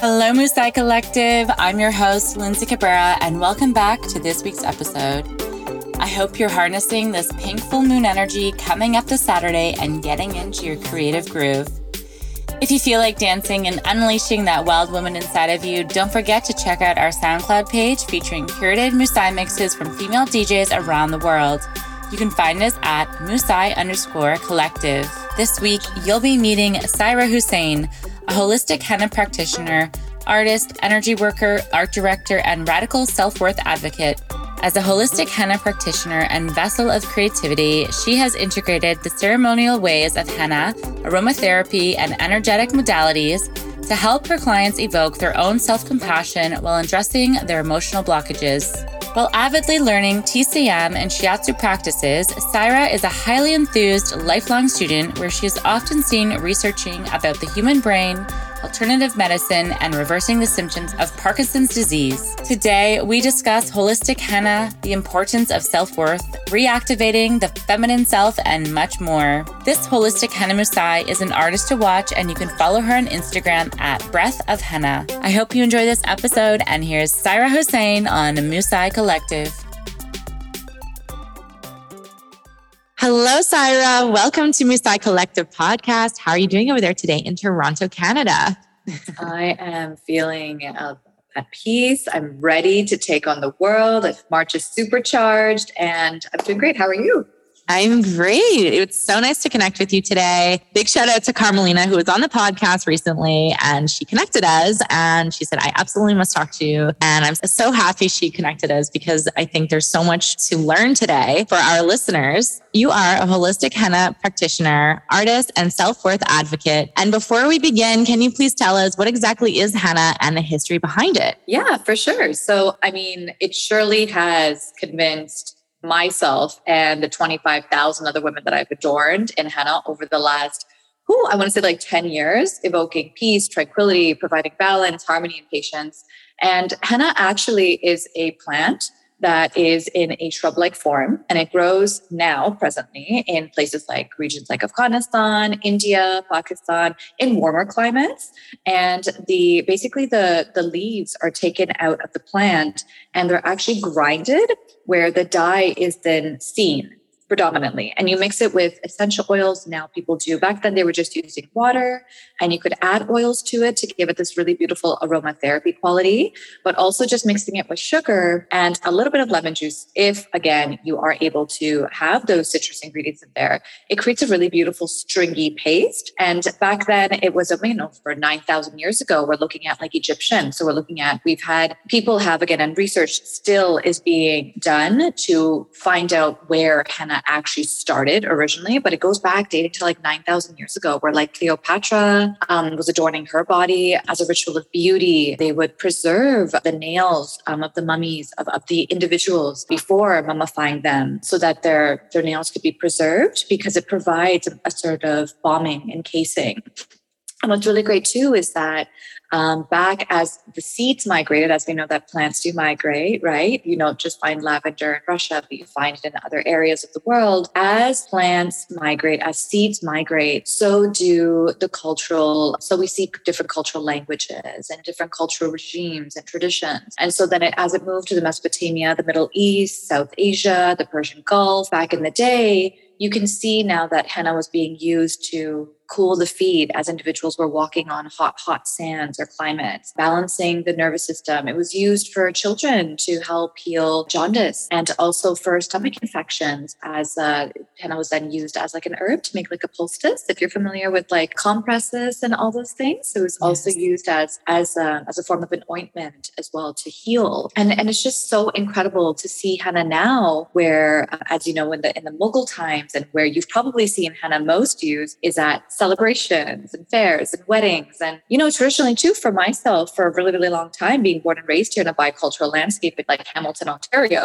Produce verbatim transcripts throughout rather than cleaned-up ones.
Hello, Musai Collective. I'm your host, Lindsay Cabrera, and welcome back to this week's episode. I hope you're harnessing this pink full moon energy coming up this Saturday and getting into your creative groove. If you feel like dancing and unleashing that wild woman inside of you, don't forget to check out our SoundCloud page featuring curated Musai mixes from female D Js around the world. You can find us at Musai underscore collective. This week, you'll be meeting Saira Hussein, a holistic henna practitioner, artist, energy worker, art director, and radical self-worth advocate. As a holistic henna practitioner and vessel of creativity, she has integrated the ceremonial ways of henna, aromatherapy, and energetic modalities to help her clients evoke their own self-compassion while addressing their emotional blockages. While avidly learning T C M and Shiatsu practices, Saira is a highly enthused, lifelong student where she is often seen researching about the human brain, alternative medicine, and reversing the symptoms of Parkinson's disease. Today, we discuss holistic henna, the importance of self-worth, reactivating the feminine self, and much more. This holistic henna Musai is an artist to watch, and you can follow her on Instagram at Breath of Henna. I hope you enjoy this episode, and here's Saira Hussein on Musai Collective. Hello, Saira. Welcome to Musai Collective Podcast. How are you doing over there today in Toronto, Canada? I am feeling uh, at peace. I'm ready to take on the world. March is supercharged and I'm doing great. How are you? I'm great. It's so nice to connect with you today. Big shout out to Carmelina, who was on the podcast recently, and she connected us and she said, I absolutely must talk to you. And I'm so happy she connected us because I think there's so much to learn today for our listeners. You are a holistic henna practitioner, artist, and self-worth advocate. And before we begin, can you please tell us what exactly is henna and the history behind it? Yeah, for sure. So, I mean, it surely has convinced myself and the twenty-five thousand other women that I've adorned in henna over the last, who I want to say like ten years, evoking peace, tranquility, providing balance, harmony, and patience. And henna actually is a plant that is in a shrub-like form, and it grows now presently in places like regions like Afghanistan, India, Pakistan, in warmer climates. And the basically the, the leaves are taken out of the plant and they're actually grinded where the dye is then seen predominantly. And you mix it with essential oils. Now people do. Back then they were just using water, and you could add oils to it to give it this really beautiful aromatherapy quality, but also just mixing it with sugar and a little bit of lemon juice. If again, you are able to have those citrus ingredients in there, it creates a really beautiful stringy paste. And back then it was, you know, for nine thousand years ago, we're looking at like Egyptian. So we're looking at, we've had people have again, and research still is being done to find out where henna actually started originally, but it goes back dating to like nine thousand years ago, where like Cleopatra um, was adorning her body as a ritual of beauty. They would preserve the nails um, of the mummies of, of the individuals before mummifying them so that their, their nails could be preserved because it provides a sort of bombing and casing. And what's really great too is that Um, back as the seeds migrated, as we know that plants do migrate, right? You don't just find lavender in Russia, but you find it in other areas of the world. As plants migrate, as seeds migrate, so do the cultural, so we see different cultural languages and different cultural regimes and traditions. And so then it, as it moved to the Mesopotamia, the Middle East, South Asia, the Persian Gulf, back in the day, you can see now that henna was being used to cool the feet as individuals were walking on hot, hot sands or climates, balancing the nervous system. It was used for children to help heal jaundice and also for stomach infections, as uh, henna was then used as like an herb to make like a poultice, if you're familiar with like compresses and all those things. So it was also yes. used as as a, as a form of an ointment as well to heal. And and it's just so incredible to see henna now where, uh, as you know, in the, in the Mughal times, and where you've probably seen henna most used is at celebrations and fairs and weddings. And, you know, traditionally too, for myself, for a really, really long time, being born and raised here in a bicultural landscape in like Hamilton, Ontario,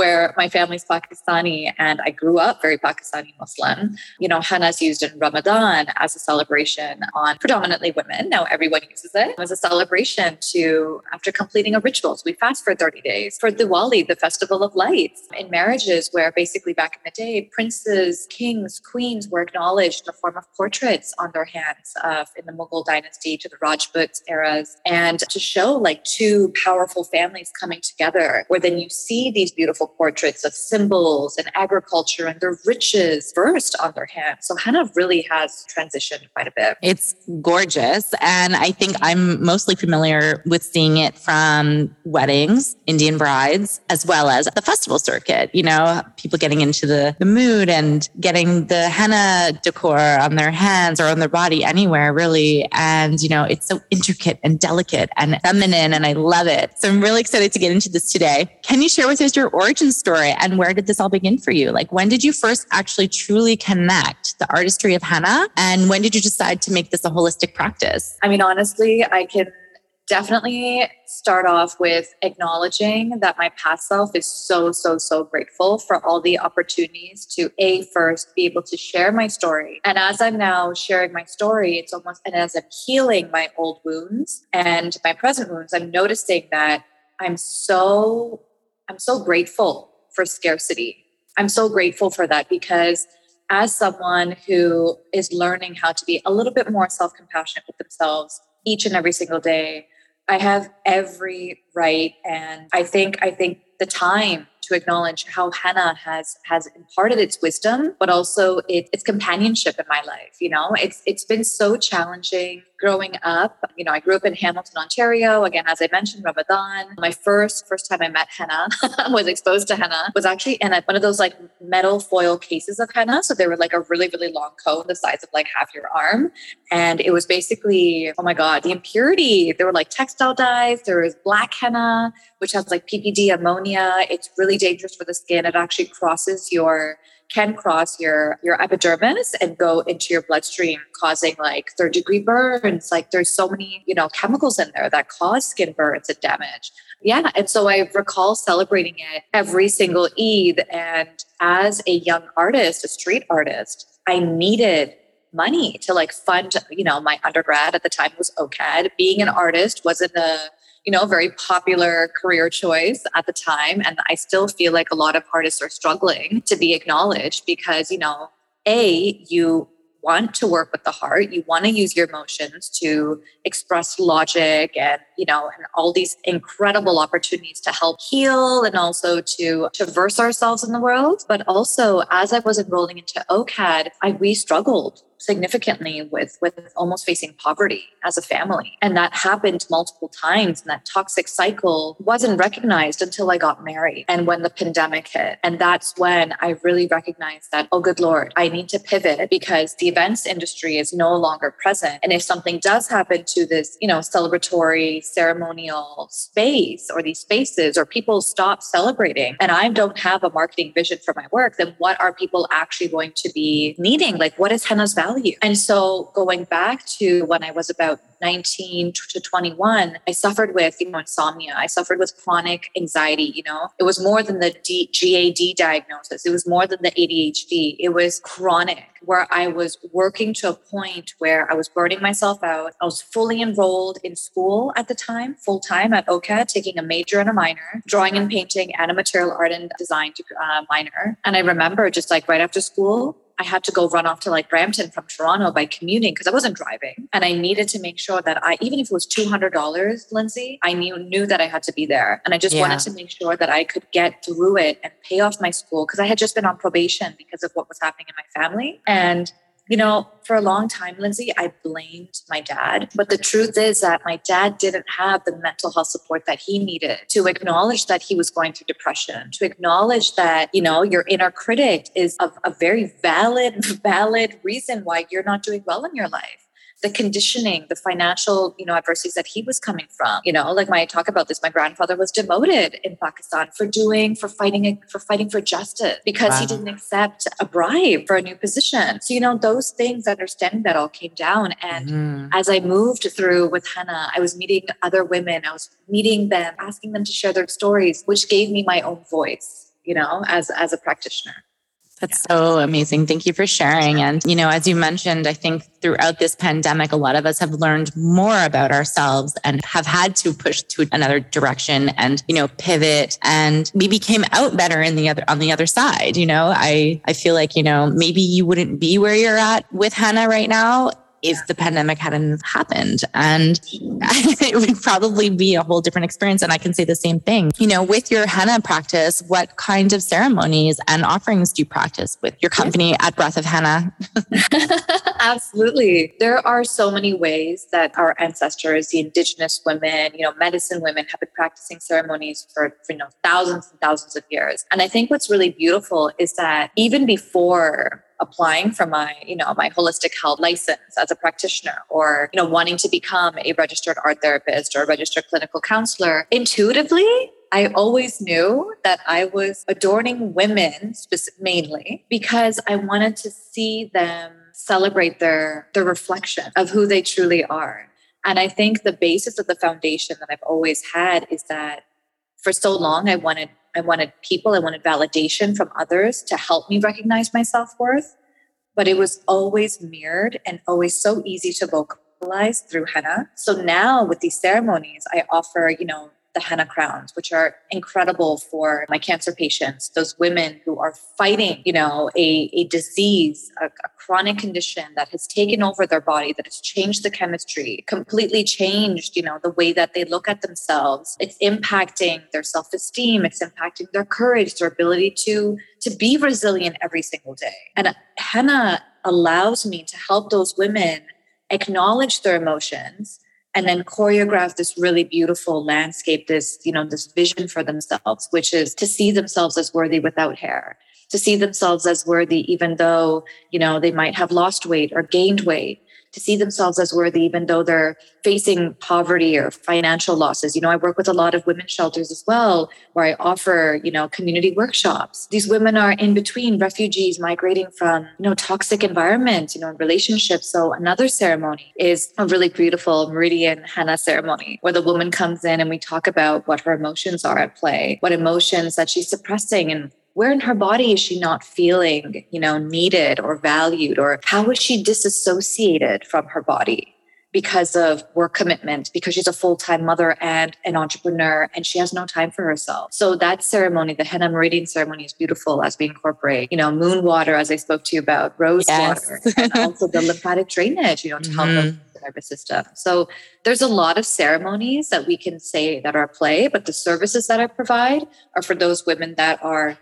where my family's Pakistani and I grew up very Pakistani Muslim, you know, henna is used in Ramadan as a celebration on predominantly women. Now everyone uses it as a celebration to, after completing a ritual. So we fast for thirty days. For Diwali, the festival of lights, in marriages where basically back in the day, princes, kings, queens were acknowledged in the form of portraits hundreds on their hands of in the Mughal dynasty to the Rajput eras, and to show like two powerful families coming together, where then you see these beautiful portraits of symbols and agriculture and their riches first on their hands. So henna really has transitioned quite a bit. It's gorgeous. And I think I'm mostly familiar with seeing it from weddings, Indian brides, as well as the festival circuit, you know, people getting into the, the mood and getting the henna decor on their hands or on their body anywhere, really. And, you know, it's so intricate and delicate and feminine, and I love it. So I'm really excited to get into this today. Can you share with us your origin story and where did this all begin for you? Like, when did you first actually truly connect the artistry of henna, and when did you decide to make this a holistic practice? I mean, honestly, I can definitely start off with acknowledging that my past self is so, so, so grateful for all the opportunities to A, first be able to share my story. And as I'm now sharing my story, it's almost, and as I'm healing my old wounds and my present wounds, I'm noticing that I'm so, I'm so grateful for scarcity. I'm so grateful for that, because as someone who is learning how to be a little bit more self-compassionate with themselves each and every single day, I have every right. And I think, I think the time to acknowledge how henna has, has imparted its wisdom, but also it, its companionship in my life. You know, it's, it's been so challenging growing up. You know, I grew up in Hamilton, Ontario. Again, as I mentioned, Ramadan. My first, first time I met henna, was exposed to henna, was actually in a, one of those like metal foil cases of henna. So they were like a really, really long cone, the size of like half your arm. And it was basically, oh my God, the impurity. There were like textile dyes. There was black henna, which has like P P D, ammonia. It's really dangerous for the skin. It actually crosses your, can cross your, your epidermis and go into your bloodstream, causing like third degree burns. Like, there's so many, you know, chemicals in there that cause skin burns and damage. Yeah. And so I recall celebrating it every single Eid. And as a young artist, a street artist, I needed money to like fund, you know, my undergrad at the time was O C A D. Being an artist wasn't a, you know, very popular career choice at the time. And I still feel like a lot of artists are struggling to be acknowledged because, you know, A, you want to work with the heart. You want to use your emotions to express logic and, you know, and all these incredible opportunities to help heal and also to traverse ourselves in the world. But also, as I was enrolling into O C A D, I, we struggled significantly with, with almost facing poverty as a family. And that happened multiple times. And that toxic cycle wasn't recognized until I got married and when the pandemic hit. And that's when I really recognized that, oh, good Lord, I need to pivot because the events industry is no longer present. And if something does happen to this, you know, celebratory ceremonial space or these spaces, or people stop celebrating and I don't have a marketing vision for my work, then what are people actually going to be needing? Like, what is henna's value? Value. And so going back to when I was about nineteen to twenty-one, I suffered with, you know, insomnia. I suffered with chronic anxiety. You know, it was more than the D- G A D diagnosis. It was more than the A D H D. It was chronic, where I was working to a point where I was burning myself out. I was fully enrolled in school at the time, full time at O C A D, taking a major and a minor, drawing and painting, and a material art and design uh, minor. And I remember just like right after school, I had to go run off to like Brampton from Toronto by commuting because I wasn't driving. And I needed to make sure that I, even if it was two hundred dollars, Lindsay, I knew, knew that I had to be there. And I just yeah. wanted to make sure that I could get through it and pay off my school, because I had just been on probation because of what was happening in my family. And, you know, for a long time, Lindsay, I blamed my dad. But the truth is that my dad didn't have the mental health support that he needed to acknowledge that he was going through depression, to acknowledge that, you know, your inner critic is a, a very valid, valid reason why you're not doing well in your life. The conditioning, the financial, you know, adversities that he was coming from, you know, like my, I talk about this, my grandfather was demoted in Pakistan for doing, for fighting, for fighting for justice because wow. he didn't accept a bribe for a new position. So, you know, those things, understanding that all came down. And mm-hmm. as I moved through with henna, I was meeting other women. I was meeting them, asking them to share their stories, which gave me my own voice, you know, as, as a practitioner. That's yeah. so amazing. Thank you for sharing. And, you know, as you mentioned, I think throughout this pandemic, a lot of us have learned more about ourselves and have had to push to another direction and, you know, pivot. And maybe came out better in the other on the other side. You know, I, I feel like, you know, maybe you wouldn't be where you're at with Henna right now if the pandemic hadn't happened. And it would probably be a whole different experience. And I can say the same thing. You know, with your henna practice, what kind of ceremonies and offerings do you practice with your company at Breath of Henna? Absolutely. There are so many ways that our ancestors, the indigenous women, you know, medicine women have been practicing ceremonies for, for you know, thousands and thousands of years. And I think what's really beautiful is that even before applying for my, you know, my holistic health license as a practitioner, or, you know, wanting to become a registered art therapist or a registered clinical counselor, intuitively, I always knew that I was adorning women mainly because I wanted to see them celebrate their, their reflection of who they truly are. And I think the basis of the foundation that I've always had is that for so long, I wanted I wanted people, I wanted validation from others to help me recognize my self-worth, but it was always mirrored and always so easy to vocalize through henna. So now with these ceremonies, I offer, you know, the henna crowns, which are incredible for my cancer patients, those women who are fighting, you know, a, a disease, a, a chronic condition that has taken over their body, that has changed the chemistry, completely changed, you know, the way that they look at themselves. It's impacting their self-esteem. It's impacting their courage, their ability to, to be resilient every single day. And henna allows me to help those women acknowledge their emotions and then choreograph this really beautiful landscape, this, you know, this vision for themselves, which is to see themselves as worthy without hair, to see themselves as worthy, even though, you know, they might have lost weight or gained weight, to see themselves as worthy, even though they're facing poverty or financial losses. You know, I work with a lot of women's shelters as well, where I offer, you know, community workshops. These women are in between refugees migrating from, you know, toxic environments, you know, relationships. So another ceremony is a really beautiful meridian henna ceremony where the woman comes in and we talk about what her emotions are at play, what emotions that she's suppressing, and where in her body is she not feeling, you know, needed or valued, or how is she disassociated from her body because of work commitment, because she's a full-time mother and an entrepreneur and she has no time for herself. So that ceremony, the henna meridian ceremony, is beautiful as we incorporate, you know, moon water, as I spoke to you about, rose yes. water, and also the lymphatic drainage, you know, to help mm-hmm. the nervous system. So there's a lot of ceremonies that we can say that are play, but the services that I provide are for those women that are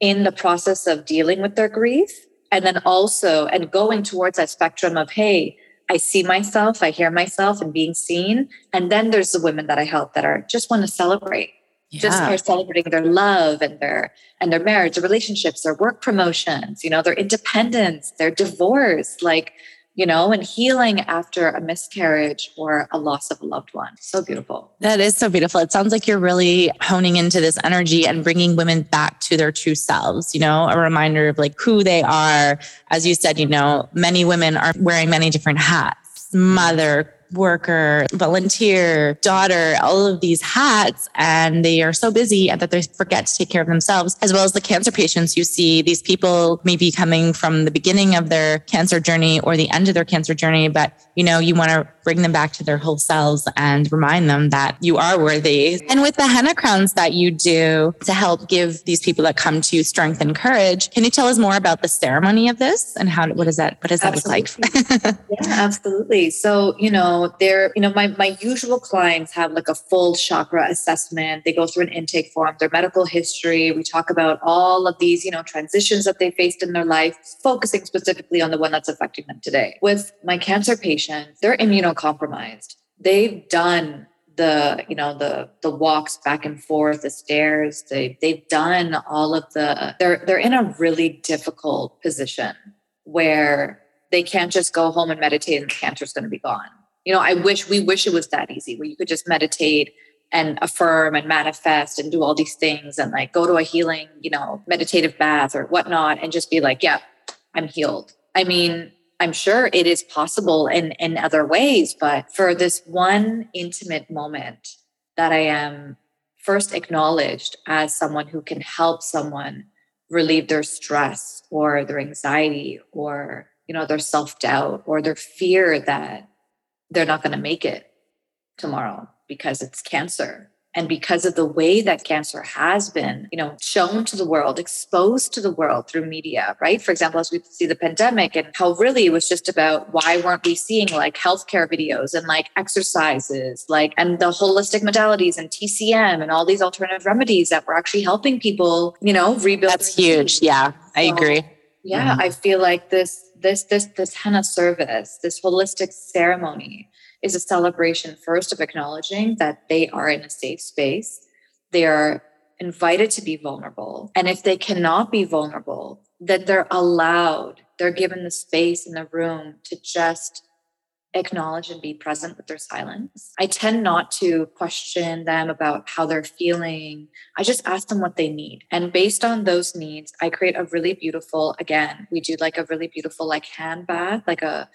in the process of dealing with their grief, and then also and going towards that spectrum of, hey, I see myself, I hear myself, and being seen. And then there's the women that I help that are just want to celebrate, yeah. just are celebrating their love and their and their marriage, their relationships, their work promotions, you know, their independence, their divorce, like, you know, and healing after a miscarriage or a loss of a loved one. So beautiful. That is so beautiful. It sounds like you're really honing into this energy and bringing women back to their true selves, you know, a reminder of like who they are. As you said, you know, many women are wearing many different hats, mother, worker, volunteer, daughter, all of these hats, and they are so busy and that they forget to take care of themselves. As well as the cancer patients, you see these people maybe coming from the beginning of their cancer journey or the end of their cancer journey, but you know, you want to bring them back to their whole selves and remind them that you are worthy. And with the henna crowns that you do to help give these people that come to you strength and courage, can you tell us more about the ceremony of this and how, what is that, what does that look like? Yeah, absolutely. So, you know, They're, you know, my, my usual clients have like a full chakra assessment. They go through an intake form, their medical history. We talk about all of these, you know, transitions that they faced in their life, focusing specifically on the one that's affecting them today. With my cancer patients, they're immunocompromised. They've done the, you know, the, the walks back and forth, the stairs. They, they've done all of the, they're, they're in a really difficult position where they can't just go home and meditate and the cancer's going to be gone. You know, I wish, we wish it was that easy where you could just meditate and affirm and manifest and do all these things and like go to a healing, you know, meditative bath or whatnot and just be like, yeah, I'm healed. I mean, I'm sure it is possible in, in other ways, but for this one intimate moment that I am first acknowledged as someone who can help someone relieve their stress or their anxiety or, you know, their self-doubt or their fear that they're not going to make it tomorrow because it's cancer. And because of the way that cancer has been, you know, shown to the world, exposed to the world through media, right? For example, as we see the pandemic and how really it was just about why weren't we seeing like healthcare videos and like exercises, like, and the holistic modalities and T C M and all these alternative remedies that were actually helping people, you know, rebuild. That's huge. Yeah, I agree. So, yeah, mm. I feel like this, this, this, this henna service, this holistic ceremony is a celebration first of acknowledging that they are in a safe space. They are invited to be vulnerable. And if they cannot be vulnerable, that they're allowed, they're given the space and the room to just acknowledge and be present with their silence. I tend not to question them about how they're feeling. I just ask them what they need. And based on those needs, I create a really beautiful, again, we do like a really beautiful like hand bath, like a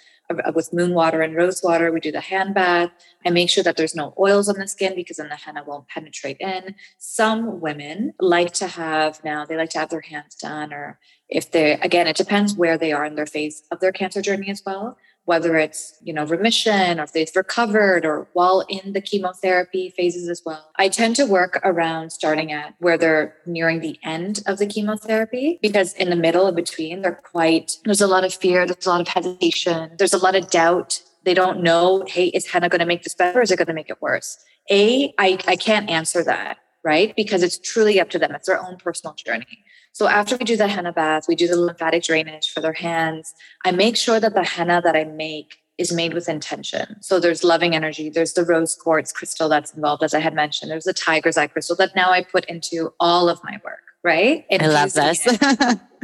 with moon water and rose water. We do the hand bath. I make sure that there's no oils on the skin because then the henna won't penetrate in. Some women like to have now, they like to have their hands done, or if they, again, it depends where they are in their phase of their cancer journey as well, whether it's, you know, remission or if they've recovered or while in the chemotherapy phases as well. I tend to work around starting at where they're nearing the end of the chemotherapy, because in the middle in between, they're quite, there's a lot of fear, there's a lot of hesitation, there's a lot of doubt. They don't know, hey, is henna going to make this better or is it going to make it worse? A, I, I can't answer that, right? Because it's truly up to them. It's their own personal journey. So after we do the henna bath, we do the lymphatic drainage for their hands. I make sure that the henna that I make is made with intention. So there's loving energy. There's the rose quartz crystal that's involved, as I had mentioned. There's the tiger's eye crystal that now I put into all of my work, right? And I love this.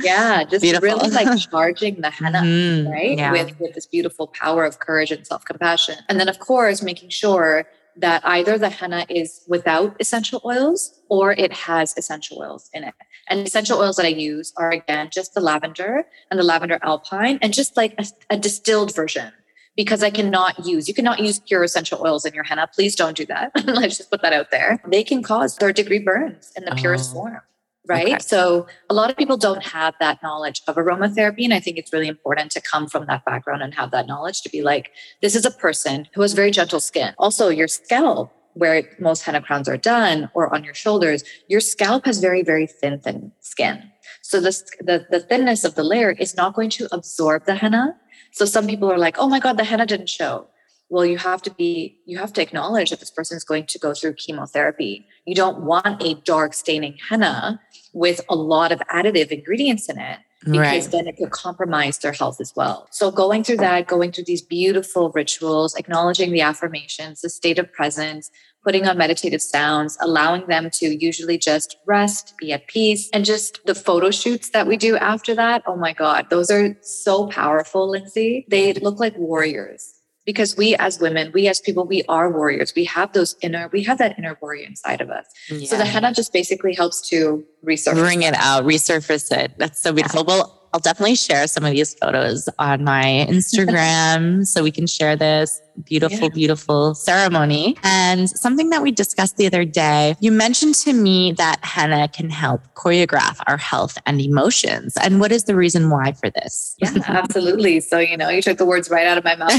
Yeah, just beautiful. Really like charging the henna, mm-hmm. right? Yeah. With, with this beautiful power of courage and self-compassion. And then, of course, making sure that either the henna is without essential oils or it has essential oils in it. And essential oils that I use are, again, just the lavender and the lavender alpine and just like a, a distilled version, because I cannot use, you cannot use pure essential oils in your henna. Please don't do that. Let's just put that out there. They can cause third degree burns in the oh. purest form. Right. Okay. So a lot of people don't have that knowledge of aromatherapy. And I think it's really important to come from that background and have that knowledge to be like, this is a person who has very gentle skin. Also, your scalp, where most henna crowns are done, or on your shoulders, your scalp has very, very thin, thin skin. So this, the, the thinness of the layer is not going to absorb the henna. So some people are like, oh my God, the henna didn't show. Well, you have to be, you have to acknowledge that this person is going to go through chemotherapy. You don't want a dark staining henna with a lot of additive ingredients in it, because right. then it could compromise their health as well. So going through that, going through these beautiful rituals, acknowledging the affirmations, the state of presence, putting on meditative sounds, allowing them to usually just rest, be at peace. And just the photo shoots that we do after that. Oh my God, those are so powerful, Lindsay. They look like warriors. Because we as women, we as people, we are warriors. We have those inner, we have that inner warrior inside of us. Yeah. So the henna just basically helps to resurface. Bring it out, resurface it. That's so beautiful. Yeah. Well, I'll definitely share some of these photos on my Instagram so we can share this beautiful, yeah. beautiful ceremony. And something that we discussed the other day, you mentioned to me that henna can help choreograph our health and emotions. And what is the reason why for this? Yeah, absolutely. So, you know, you took the words right out of my mouth.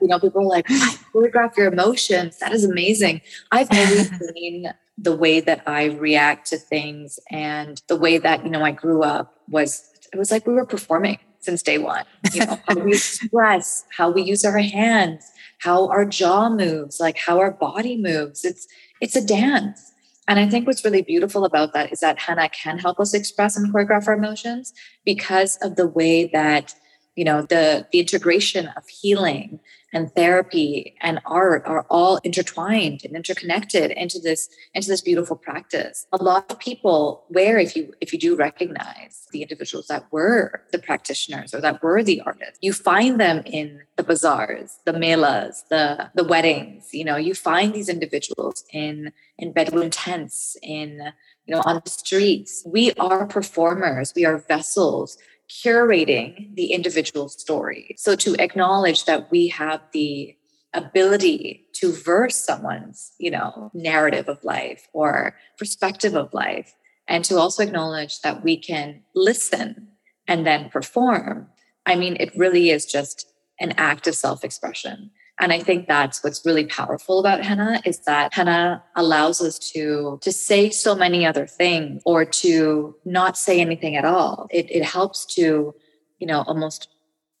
You know, people are like, I choreograph your emotions. That is amazing. I've always seen the way that I react to things and the way that, you know, I grew up was, it was like we were performing since day one, you know, how we express, how we use our hands, how our jaw moves, like how our body moves. It's, it's a dance. And I think what's really beautiful about that is that henna can help us express and choreograph our emotions because of the way that, you know, the, the integration of healing and therapy and art are all intertwined and interconnected into this, into this beautiful practice. A lot of people where, if you, if you do recognize the individuals that were the practitioners or that were the artists, you find them in the bazaars, the melas, the, the weddings, you know, you find these individuals in, in Bedouin tents, in, you know, on the streets. We are performers. We are vessels curating the individual story. So to acknowledge that we have the ability to verse someone's, you know, narrative of life or perspective of life and to also acknowledge that we can listen and then perform. I mean, it really is just an act of self-expression. And I think that's what's really powerful about henna, is that henna allows us to, to say so many other things, or to not say anything at all. It, it helps to, you know, almost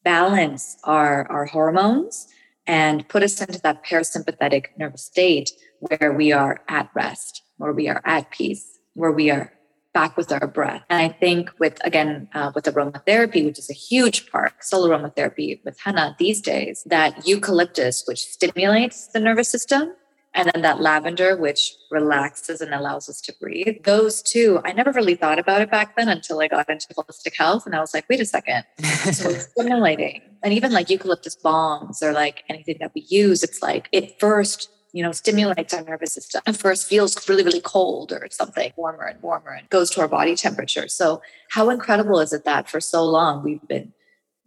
balance our, our hormones and put us into that parasympathetic nervous state where we are at rest, where we are at peace, where we are back with our breath. And I think with, again, uh, with aromatherapy, which is a huge part, solar aromatherapy with henna these days, that eucalyptus, which stimulates the nervous system, and then that lavender, which relaxes and allows us to breathe. Those two, I never really thought about it back then until I got into holistic health. And I was like, wait a second. So it's stimulating. And even like eucalyptus bombs, or like anything that we use, it's like it first, you know, stimulates our nervous system. At first feels really, really cold or something, warmer and warmer, and goes to our body temperature. So how incredible is it that for so long we've been,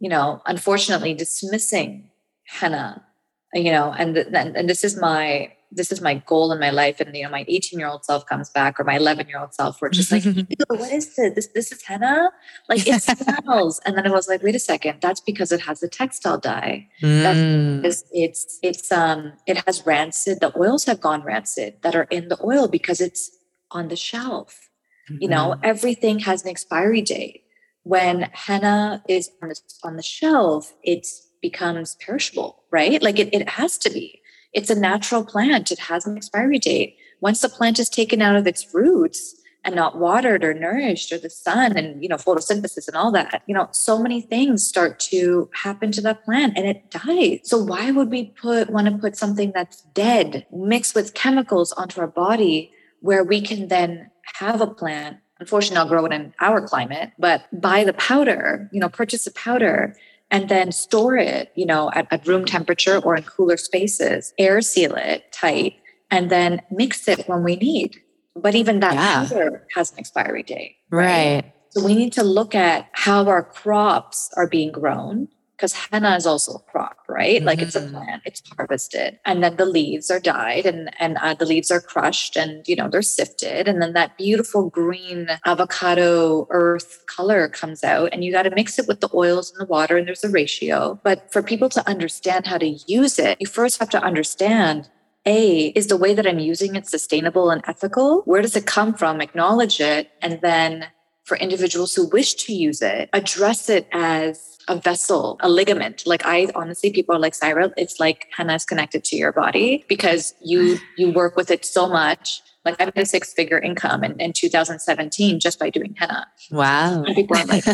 you know, unfortunately dismissing henna, you know, and, and, and this is my, this is my goal in my life. And, you know, my eighteen year old self comes back, or my eleven year old self, we're just like, what is this? This, this is henna. Like it smells. And then I was like, wait a second, that's because it has a textile dye. Mm. That's it's, it's, um, it has rancid, the oils have gone rancid that are in the oil because it's on the shelf. Mm-hmm. You know, everything has an expiry date. When henna is on the, on the shelf, it becomes perishable, right? Like it, it has to be. It's a natural plant. It has an expiry date. Once the plant is taken out of its roots and not watered or nourished, or the sun and, you know, photosynthesis and all that, you know, so many things start to happen to that plant and it dies. So why would we put, want to put something that's dead mixed with chemicals onto our body, where we can then have a plant? Unfortunately, I'll grow it in our climate, but buy the powder, you know, purchase the powder, and then store it, you know, at, at room temperature or in cooler spaces, air seal it tight, and then mix it when we need. But even that yeah. powder has an expiry date. Right? right. So we need to look at how our crops are being grown, because henna is also a crop, right? Mm-hmm. Like it's a plant, it's harvested, and then the leaves are dyed, and, and uh, the leaves are crushed, and, you know, they're sifted. And then that beautiful green avocado earth color comes out, and you got to mix it with the oils and the water, and there's a ratio. But for people to understand how to use it, you first have to understand, A, is the way that I'm using it sustainable and ethical? Where does it come from? Acknowledge it. And then for individuals who wish to use it, address it as a vessel, a ligament. Like I honestly, people are like, Saira, it's like henna is connected to your body because you you work with it so much. Like I made a six figure income in, in two thousand seventeen just by doing henna. Wow. And people are like,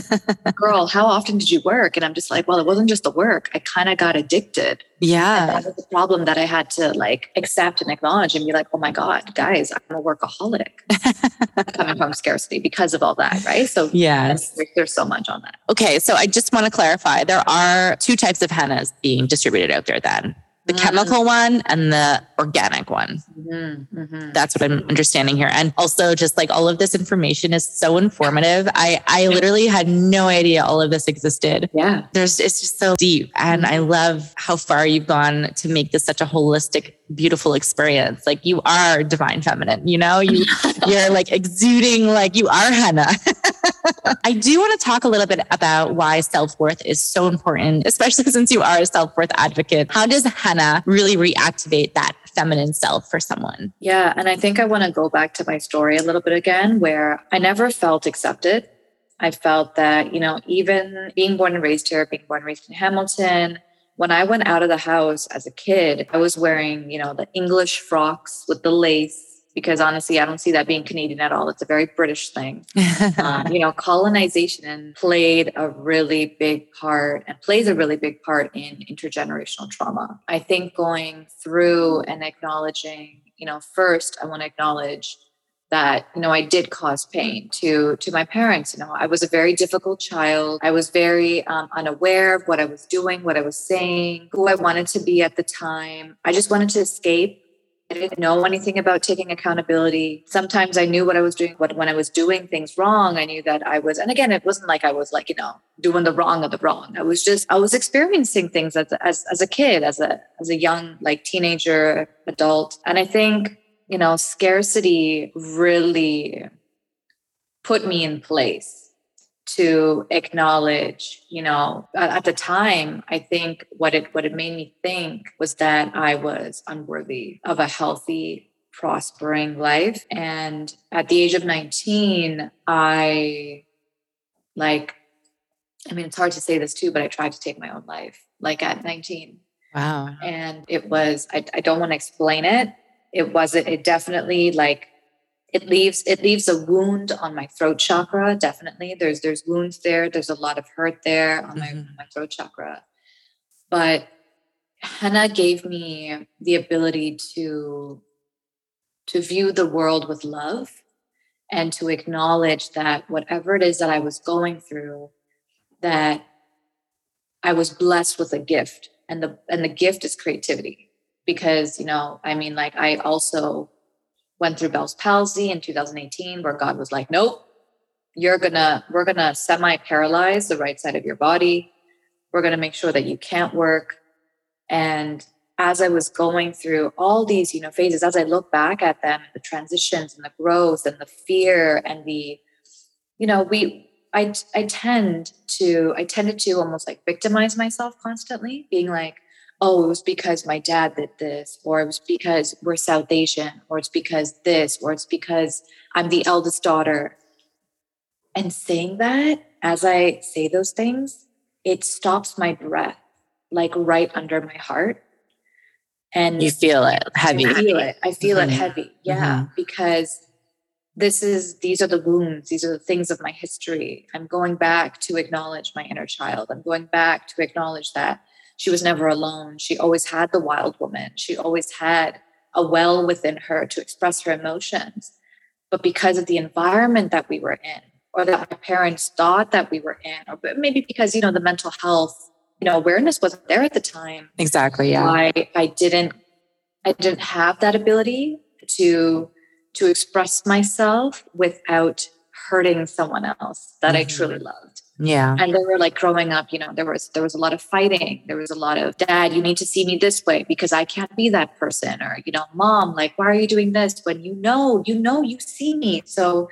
girl, how often did you work? And I'm just like, well, it wasn't just the work. I kind of got addicted. Yeah. And that was the problem that I had to like accept and acknowledge and be like, oh my God, guys, I'm a workaholic coming from scarcity because of all that. Right. So yes, there's so much on that. Okay. So I just want to clarify. There are two types of hennas being distributed out there then. The chemical one and the organic one. Mm-hmm, mm-hmm. That's what I'm understanding here. And also just like all of this information is so informative. I, I literally had no idea all of this existed. Yeah. There's, it's just so deep. And I love how far you've gone to make this such a holistic, beautiful experience. Like you are divine feminine, you know, you, you're like exuding, like you are henna. I do want to talk a little bit about why self-worth is so important, especially since you are a self-worth advocate. How does henna really reactivate that feminine self for someone? Yeah. And I think I want to go back to my story a little bit again, where I never felt accepted. I felt that, you know, even being born and raised here, being born and raised in Hamilton, when I went out of the house as a kid, I was wearing, you know, the English frocks with the lace. Because honestly, I don't see that being Canadian at all. It's a very British thing. um, you know, colonization played a really big part and plays a really big part in intergenerational trauma. I think going through and acknowledging, you know, first, I want to acknowledge that, you know, I did cause pain to, to my parents. You know, I was a very difficult child. I was very um, unaware of what I was doing, what I was saying, who I wanted to be at the time. I just wanted to escape. I didn't know anything about taking accountability. Sometimes I knew what I was doing, what when I was doing things wrong, I knew that I was, and again, it wasn't like I was like, you know, doing the wrong of the wrong. I was just, I was experiencing things as, as, as a kid, as a, as a young, like teenager, adult. And I think, you know, scarcity really put me in place to acknowledge, you know, at the time, I think what it what it made me think was that I was unworthy of a healthy, prospering life. And at the age of nineteen, I like, I mean, it's hard to say this too, but I tried to take my own life, like at nineteen. Wow. And it was, I, I don't want to explain it. It wasn't, it definitely like, It leaves it leaves a wound on my throat chakra. Definitely, there's there's wounds there. There's a lot of hurt there on my mm-hmm. my throat chakra. But henna gave me the ability to to view the world with love and to acknowledge that whatever it is that I was going through, that I was blessed with a gift, and the and the gift is creativity. Because you know, I mean, like I also. went through Bell's palsy in two thousand eighteen, where God was like, nope, you're gonna, we're gonna semi-paralyze the right side of your body. We're gonna make sure that you can't work. And as I was going through all these, you know, phases, as I look back at them, the transitions and the growth and the fear and the, you know, we, I, I tend to, I tended to almost like victimize myself constantly, being like, oh, it was because my dad did this, or it was because we're South Asian, or it's because this, or it's because I'm the eldest daughter. And saying that, as I say those things, it stops my breath, like right under my heart. And you feel it heavy. I feel it. I feel mm-hmm. it heavy. Yeah. Mm-hmm. Because this is, these are the wounds. These are the things of my history. I'm going back to acknowledge my inner child. I'm going back to acknowledge that she was never alone. She always had the wild woman. She always had a well within her to express her emotions. But because of the environment that we were in, or that my parents thought that we were in, or maybe because, you know, the mental health, you know, awareness wasn't there at the time. Exactly. Yeah. I, I didn't, I didn't have that ability to, to express myself without hurting someone else that mm-hmm. I truly loved. Yeah. And they were like growing up, you know, there was, there was a lot of fighting. There was a lot of, dad, you need to see me this way because I can't be that person. Or, you know, mom, like, why are you doing this when you know, you know, you see me. So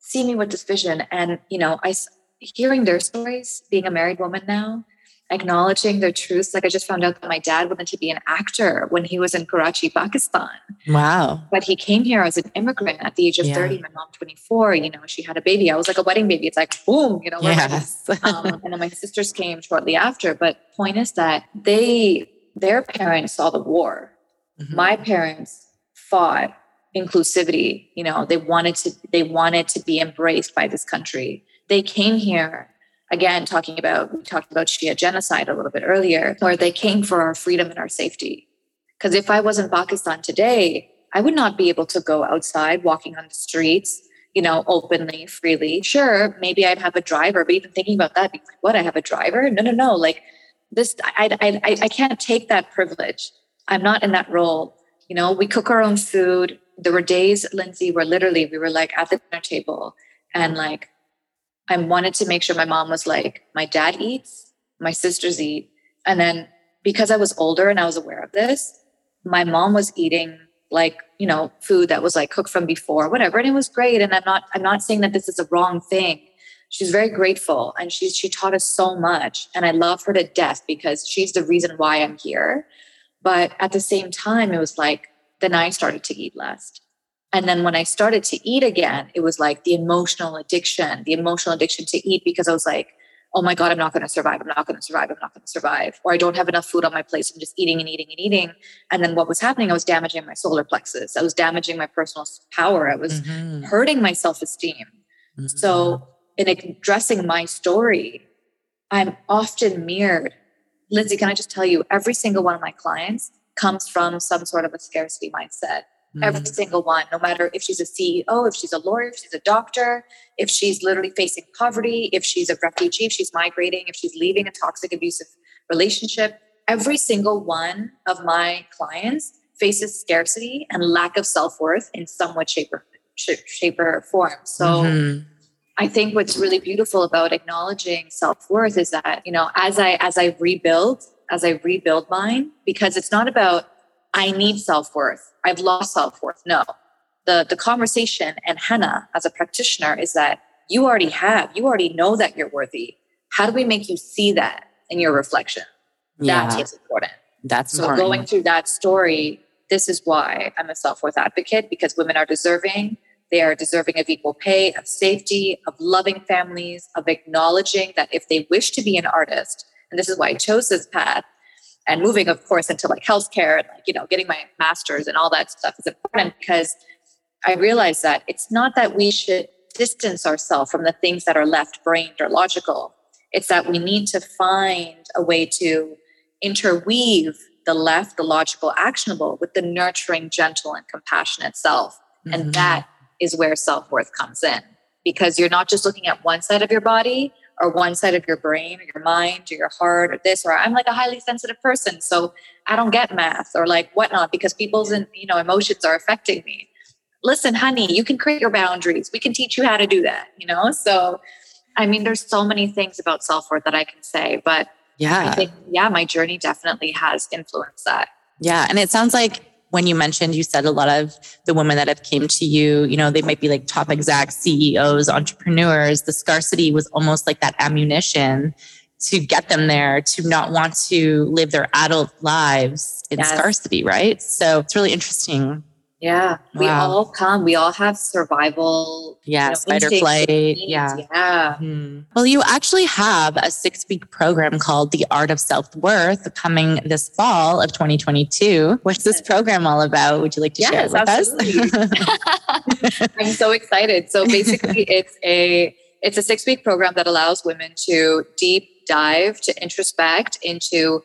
see me with this vision. And, you know, I, hearing their stories, being a married woman now, acknowledging their truths. Like I just found out that my dad wanted to be an actor when he was in Karachi, Pakistan. Wow. But he came here as an immigrant at the age of yeah. thirty, my mom, twenty-four, you know, she had a baby. I was like a wedding baby. It's like, boom, you know, yes. um, and then my sisters came shortly after. But point is that they, their parents saw the war. Mm-hmm. My parents fought inclusivity. You know, they wanted to, they wanted to be embraced by this country. They came here. Again, talking about, we talked about Shia genocide a little bit earlier, where they came for our freedom and our safety. Because if I was in Pakistan today, I would not be able to go outside walking on the streets, you know, openly, freely. Sure, maybe I'd have a driver, but even thinking about that, like, what, I have a driver? No, no, no. Like this, I, I, I, I can't take that privilege. I'm not in that role. You know, we cook our own food. There were days, Lindsay, where literally we were like at the dinner table and like, I wanted to make sure my mom was like, my dad eats, my sisters eat. And then because I was older and I was aware of this, my mom was eating like, you know, food that was like cooked from before, whatever. And it was great. And I'm not, I'm not saying that this is a wrong thing. She's very grateful. And she's, she taught us so much. And I love her to death because she's the reason why I'm here. But at the same time, it was like, then I started to eat less. And then when I started to eat again, it was like the emotional addiction, the emotional addiction to eat, because I was like, oh my God, I'm not going to survive. I'm not going to survive. I'm not going to survive. Or I don't have enough food on my plate. So I'm just eating and eating and eating. And then what was happening, I was damaging my solar plexus. I was damaging my personal power. I was mm-hmm. hurting my self-esteem. Mm-hmm. So in addressing my story, I'm often mirrored. Lindsay, can I just tell you, every single one of my clients comes from some sort of a scarcity mindset. Mm-hmm. Every single one, no matter if she's a C E O, if she's a lawyer, if she's a doctor, if she's literally facing poverty, if she's a refugee, if she's migrating, if she's leaving a toxic, abusive relationship, every single one of my clients faces scarcity and lack of self-worth in some way, shape, or, shape, or form. So mm-hmm. I think what's really beautiful about acknowledging self-worth is that, you know, as I, as I rebuild, as I rebuild mine, because it's not about I need self-worth. I've lost self-worth. No, the, the conversation and henna as a practitioner is that you already have, you already know that you're worthy. How do we make you see that in your reflection? Yeah. That is important. That's so important. Going through that story, this is why I'm a self-worth advocate, because women are deserving. They are deserving of equal pay, of safety, of loving families, of acknowledging that if they wish to be an artist, and this is why I chose this path, and moving, of course, into like healthcare and like, you know, getting my master's and all that stuff is important, because I realized that it's not that we should distance ourselves from the things that are left-brained or logical. It's that we need to find a way to interweave the left, the logical, actionable with the nurturing, gentle, and compassionate self. Mm-hmm. And that is where self-worth comes in, because you're not just looking at one side of your body or one side of your brain or your mind or your heart or this, or I'm like a highly sensitive person, so I don't get math or like whatnot because people's, you know, emotions are affecting me. Listen, honey, you can create your boundaries. We can teach you how to do that, you know? So, I mean, there's so many things about self-worth that I can say, but yeah, I think, yeah, my journey definitely has influenced that. Yeah. And it sounds like when you mentioned, you said a lot of the women that have came to you, you know, they might be like top execs, C E Os, entrepreneurs. The scarcity was almost like that ammunition to get them there, to not want to live their adult lives in yes. scarcity, right? So it's really interesting. Yeah. Wow. We all come, we all have survival. Yeah. You know, fight or flight. Yeah. yeah. Mm-hmm. Well, you actually have a six week program called The Art of Self-Worth coming this fall of twenty twenty-two. What's this program all about? Would you like to yes, share it with absolutely us? I'm so excited. So basically it's a, it's a six week program that allows women to deep dive, to introspect into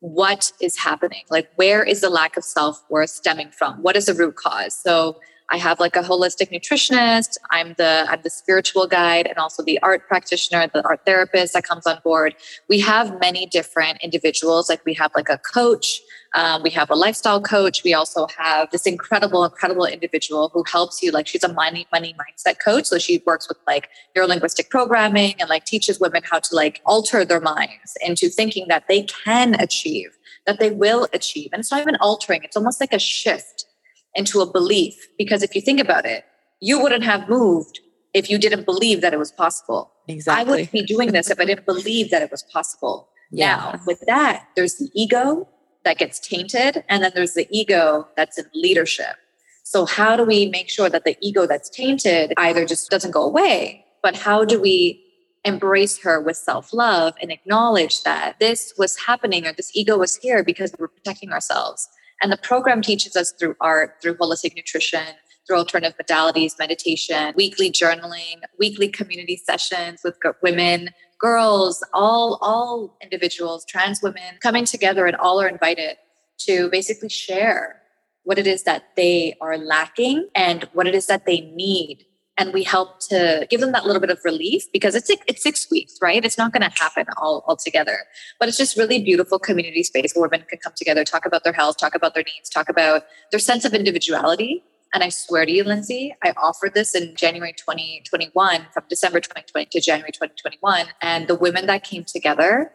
what is happening? Like, where is the lack of self-worth stemming from? What is the root cause? So I have like a holistic nutritionist. I'm the, I'm the spiritual guide and also the art practitioner, the art therapist that comes on board. We have many different individuals. Like we have like a coach. Um, we have a lifestyle coach. We also have this incredible, incredible individual who helps you. Like she's a money, money mindset coach. So she works with like neurolinguistic programming and like teaches women how to like alter their minds into thinking that they can achieve, that they will achieve. And it's not even altering. It's almost like a shift into a belief. Because if you think about it, you wouldn't have moved if you didn't believe that it was possible. Exactly. I wouldn't be doing this if I didn't believe that it was possible. Yeah. Now, with that, there's the ego that gets tainted, and then there's the ego that's in leadership. So how do we make sure that the ego that's tainted either just doesn't go away, but how do we embrace her with self-love and acknowledge that this was happening or this ego was here because we were protecting ourselves? And the program teaches us through art, through holistic nutrition, through alternative modalities, meditation, weekly journaling, weekly community sessions with women, girls, all, all individuals, trans women coming together, and all are invited to basically share what it is that they are lacking and what it is that they need. And we help to give them that little bit of relief, because it's it's six weeks, right? It's not going to happen all, all together. But it's just really beautiful community space where women can come together, talk about their health, talk about their needs, talk about their sense of individuality. And I swear to you, Lindsay, I offered this in January twenty twenty-one, from December twenty twenty to January twenty twenty-one. And the women that came together,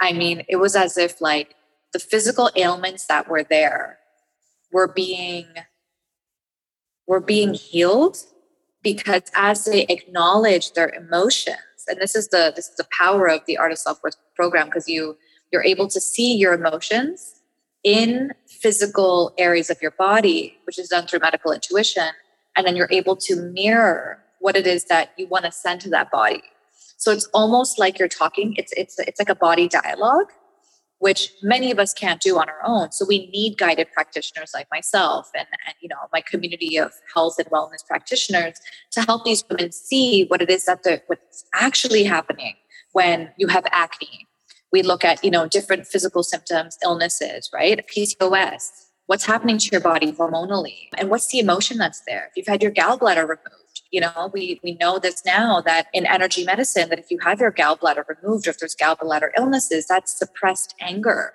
I mean, it was as if like the physical ailments that were there were being, were being healed. Because as they acknowledge their emotions, and this is the this is the power of the Art of Self-Worth program, because you you're able to see your emotions in physical areas of your body, which is done through medical intuition, and then you're able to mirror what it is that you want to send to that body. So it's almost like you're talking. It's it's it's like a body dialogue, which many of us can't do on our own. So we need guided practitioners like myself and, and you know, my community of health and wellness practitioners to help these women see what it is that they're, what's actually happening when you have acne. We look at, you know, different physical symptoms, illnesses, right? P C O S, what's happening to your body hormonally, and what's the emotion that's there. If you've had your gallbladder removed, you know, we, we know this now that in energy medicine, that if you have your gallbladder removed or if there's gallbladder illnesses, that's suppressed anger.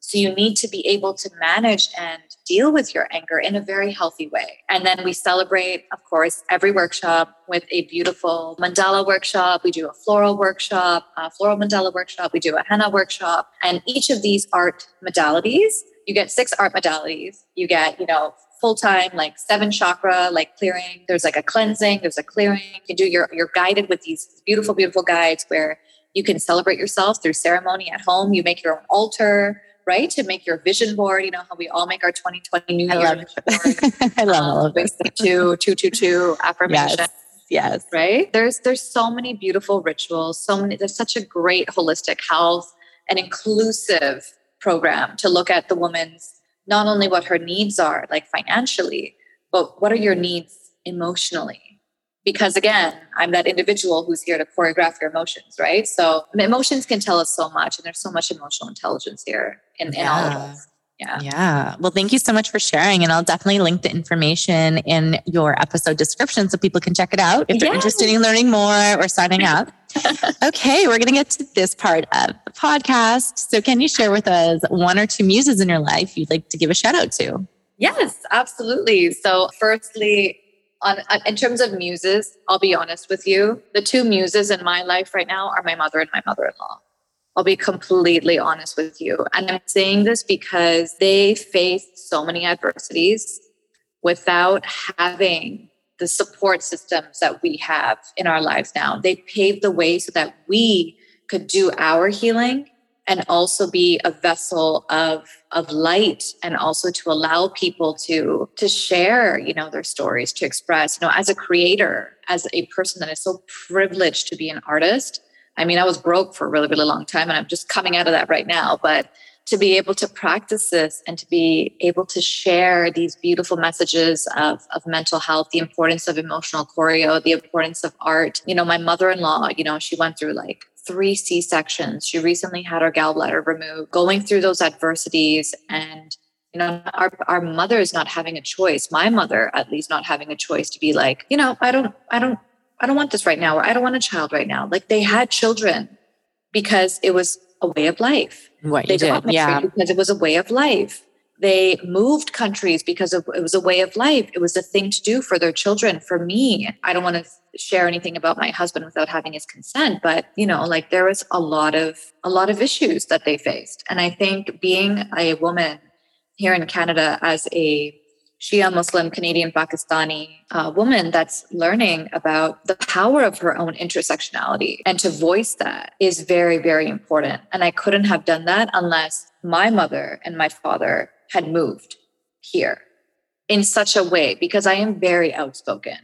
So you need to be able to manage and deal with your anger in a very healthy way. And then we celebrate, of course, every workshop with a beautiful mandala workshop. We do a floral workshop, a floral mandala workshop. We do a henna workshop. And each of these art modalities, you get six art modalities. You get, you know, full-time, like seven chakra, like clearing. There's like a cleansing, there's a clearing. You can do your, you're guided with these beautiful, beautiful guides where you can celebrate yourself through ceremony at home. You make your own altar, right? To make your vision board. You know how we all make our twenty twenty New I Year love vision board. I love all of this. Two, two, two, two, affirmation. Yes. Yes. Right. There's, there's so many beautiful rituals. So many, there's such a great holistic health and inclusive program to look at the woman's, not only what her needs are like financially, but what are your needs emotionally? Because again, I'm that individual who's here to choreograph your emotions, right? So emotions can tell us so much, and there's so much emotional intelligence here in, in yeah. all of us. Yeah. Yeah. Well, thank you so much for sharing. And I'll definitely link the information in your episode description so people can check it out if they're yes. interested in learning more or signing up. Okay. We're going to get to this part of the podcast. So can you share with us one or two muses in your life you'd like to give a shout out to? Yes, absolutely. So firstly, on, in terms of muses, I'll be honest with you. The two muses in my life right now are my mother and my mother-in-law. I'll be completely honest with you. And I'm saying this because they faced so many adversities without having the support systems that we have in our lives now. They paved the way so that we could do our healing and also be a vessel of, of light, and also to allow people to, to share, you know, their stories, to express, you know, as a creator, as a person that is so privileged to be an artist. I mean, I was broke for a really, really long time, and I'm just coming out of that right now. But to be able to practice this and to be able to share these beautiful messages of, of mental health, the importance of emotional choreo, the importance of art. You know, my mother-in-law, you know, she went through like three C-sections. She recently had her gallbladder removed, going through those adversities. And, you know, our, our mother is not having a choice. My mother, at least, not having a choice to be like, you know, I don't, I don't, I don't want this right now, or I don't want a child right now. Like, they had children because it was a way of life. What they did, yeah. Because it was a way of life. They moved countries because of, it was a way of life. It was a thing to do for their children. For me, I don't want to share anything about my husband without having his consent, but you know, like there was a lot of, a lot of issues that they faced. And I think being a woman here in Canada as a Shia Muslim, Canadian, Pakistani uh, woman that's learning about the power of her own intersectionality and to voice that is very, very important. And I couldn't have done that unless my mother and my father had moved here in such a way, because I am very outspoken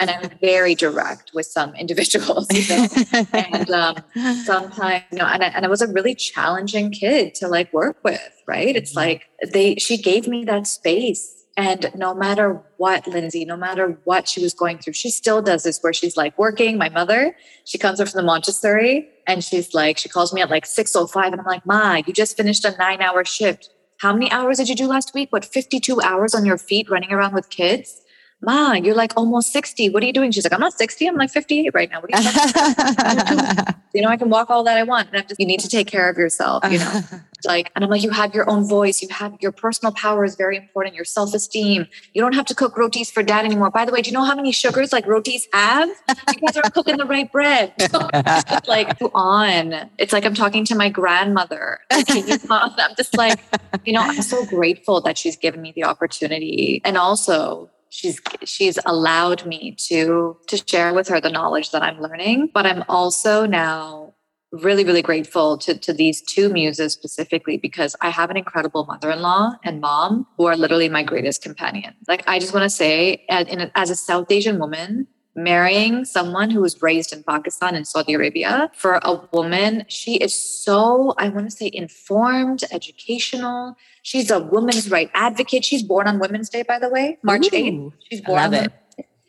and I'm very direct with some individuals. You know? And um, sometimes, you know, and I, and I was a really challenging kid to like work with, right? It's like they, she gave me that space. And no matter what, Lindsay, no matter what she was going through, she still does this where she's like working. My mother, she comes up from the Montessori and she's like, she calls me at like six oh five. And I'm like, Ma, you just finished a nine hour shift. How many hours did you do last week? What, fifty-two hours on your feet running around with kids? Ma, you're like almost sixty. What are you doing? She's like, I'm not sixty. I'm like fifty-eight right now. What are you talking about? You know, I can walk all that I want. And I'm just, you need to take care of yourself, you know? Like, and I'm like, you have your own voice. You have your personal power is very important. Your self-esteem. You don't have to cook rotis for dad anymore. By the way, do you know how many sugars like rotis have? You guys are cooking the right bread. Like, go on. It's like, I'm talking to my grandmother. I'm just like, you know, I'm so grateful that she's given me the opportunity. And also, She's she's allowed me to to share with her the knowledge that I'm learning. But I'm also now really, really grateful to, to these two muses specifically, because I have an incredible mother-in-law and mom who are literally my greatest companions. Like, I just want to say, as, in, as a South Asian woman, marrying someone who was raised in Pakistan and Saudi Arabia, for a woman, she is so, I want to say, informed, educational. She's a women's right advocate. She's born on Women's Day, by the way, March eighth. She's born. I love on it.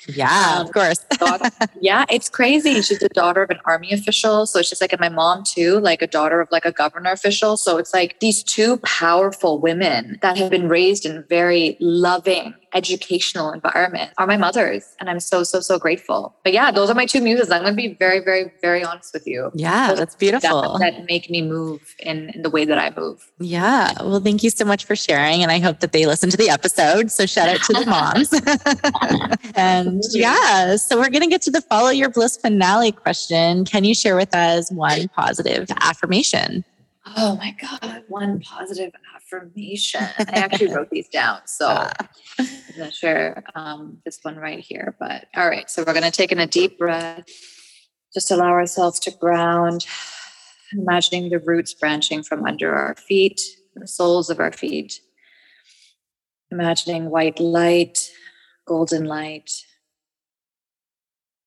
Yeah, um, of course. daughter, yeah, it's crazy. She's the daughter of an army official. So it's just like, and my mom too, like a daughter of like a governor official. So it's like these two powerful women that have been raised in very loving, educational environment are my mothers. And I'm so, so, so grateful. But yeah, those are my two muses. I'm going to be very, very, very honest with you. Yeah, those that's beautiful. That make me move in, in the way that I move. Yeah. Well, thank you so much for sharing. And I hope that they listen to the episode. So shout out to the moms. And yeah, so we're going to get to the Follow Your Bliss finale question. Can you share with us one positive affirmation? Oh my God, one positive affirmation. I actually wrote these down, so I'm not sure um, this one right here. But all right, so we're going to take in a deep breath. Just allow ourselves to ground, imagining the roots branching from under our feet, the soles of our feet. Imagining white light, golden light.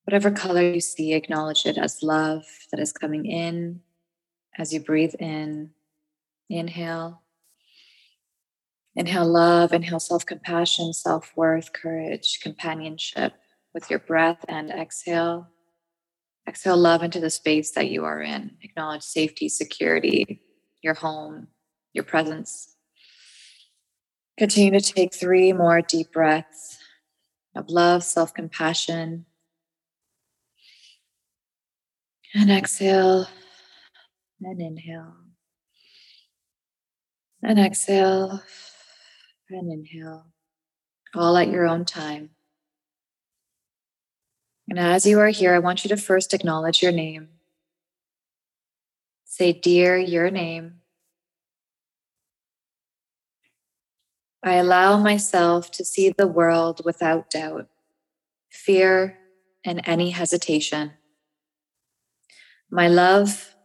Whatever color you see, acknowledge it as love that is coming in. As you breathe in, inhale. Inhale love, inhale self-compassion, self-worth, courage, companionship with your breath, and exhale. Exhale love into the space that you are in. Acknowledge safety, security, your home, your presence. Continue to take three more deep breaths of love, self-compassion. And exhale. And inhale, and exhale, and inhale, all at your own time. And as you are here, I want you to first acknowledge your name. Say, dear, your name. I allow myself to see the world without doubt, fear, and any hesitation. My love,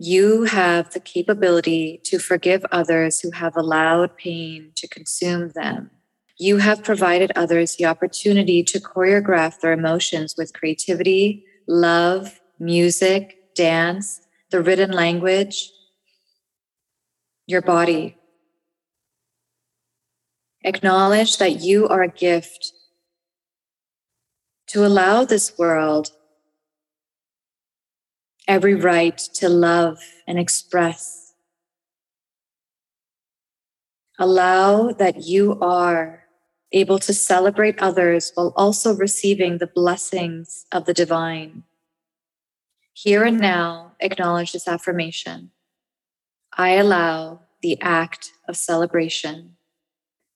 you have the capability to forgive others who have allowed pain to consume them. You have provided others the opportunity to choreograph their emotions with creativity, love, music, dance, the written language, your body. Acknowledge that you are a gift. To allow this world every right to love and express. Allow that you are able to celebrate others while also receiving the blessings of the divine. Here and now, acknowledge this affirmation. I allow the act of celebration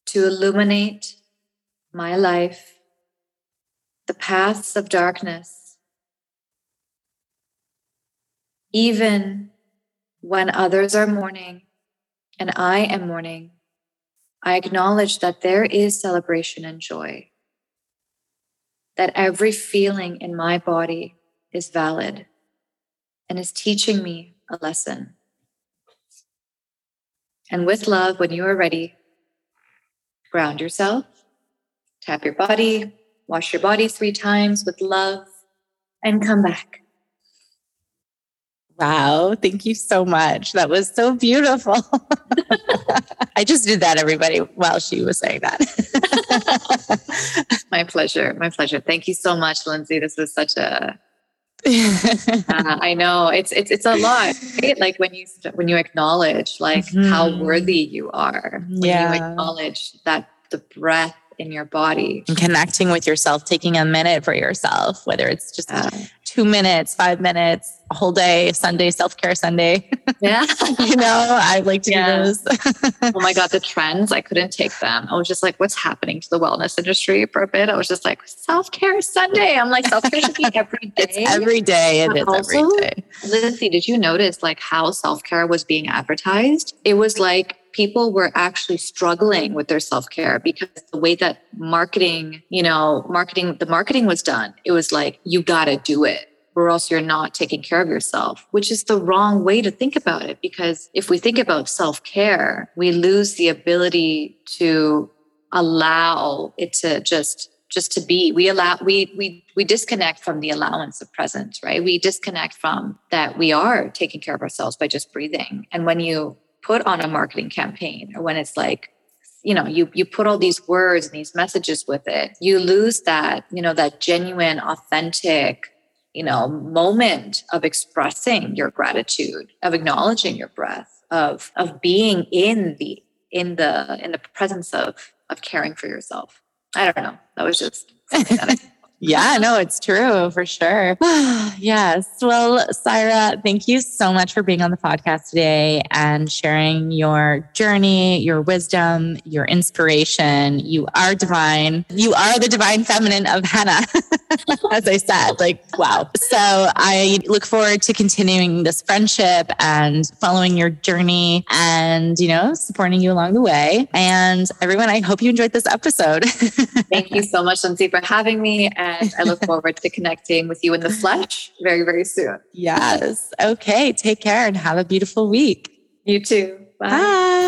to illuminate my life, the paths of darkness, even when others are mourning and I am mourning, I acknowledge that there is celebration and joy, that every feeling in my body is valid and is teaching me a lesson. And with love, when you are ready, ground yourself, tap your body, wash your body three times with love, and come back. Wow. Thank you so much. That was so beautiful. I just did that, everybody, while she was saying that. My pleasure. My pleasure. Thank you so much, Lindsay. This was such a, uh, I know it's, it's, it's a lot, right? Like when you, when you acknowledge like mm-hmm. how worthy you are, when yeah. you acknowledge that the breath in your body. And connecting with yourself, taking a minute for yourself, whether it's just yeah. two minutes, five minutes, a whole day, Sunday, self-care Sunday. Yeah. You know, I like to yeah. do those. Oh my God, the trends, I couldn't take them. I was just like, what's happening to the wellness industry for a bit? I was just like, self-care Sunday. I'm like, self-care should be every day. It's every day. It is also, every day. Lindsay, did you notice like how self-care was being advertised? It was like, people were actually struggling with their self-care because the way that marketing, you know, marketing, the marketing was done. It was like, you got to do it or else you're not taking care of yourself, which is the wrong way to think about it. Because if we think about self-care, we lose the ability to allow it to just, just to be, we allow, we, we, we disconnect from the allowance of present, right? We disconnect from that. We are taking care of ourselves by just breathing. And when you put on a marketing campaign, or when it's like, you know, you you put all these words and these messages with it, you lose that, you know, that genuine, authentic, you know, moment of expressing your gratitude, of acknowledging your breath, of of being in the in the in the presence of of caring for yourself. I don't know. That was just something that I- Yeah, no, it's true for sure. Yes. Well, Saira, thank you so much for being on the podcast today and sharing your journey, your wisdom, your inspiration. You are divine. You are the divine feminine of henna. as I said, like, wow. So I look forward to continuing this friendship and following your journey and, you know, supporting you along the way. And everyone, I hope you enjoyed this episode. Thank you so much, Lindsay, for having me. And I look forward to connecting with you in the flesh very, very soon. Yes. Okay. Take care and have a beautiful week. You too. Bye. Bye.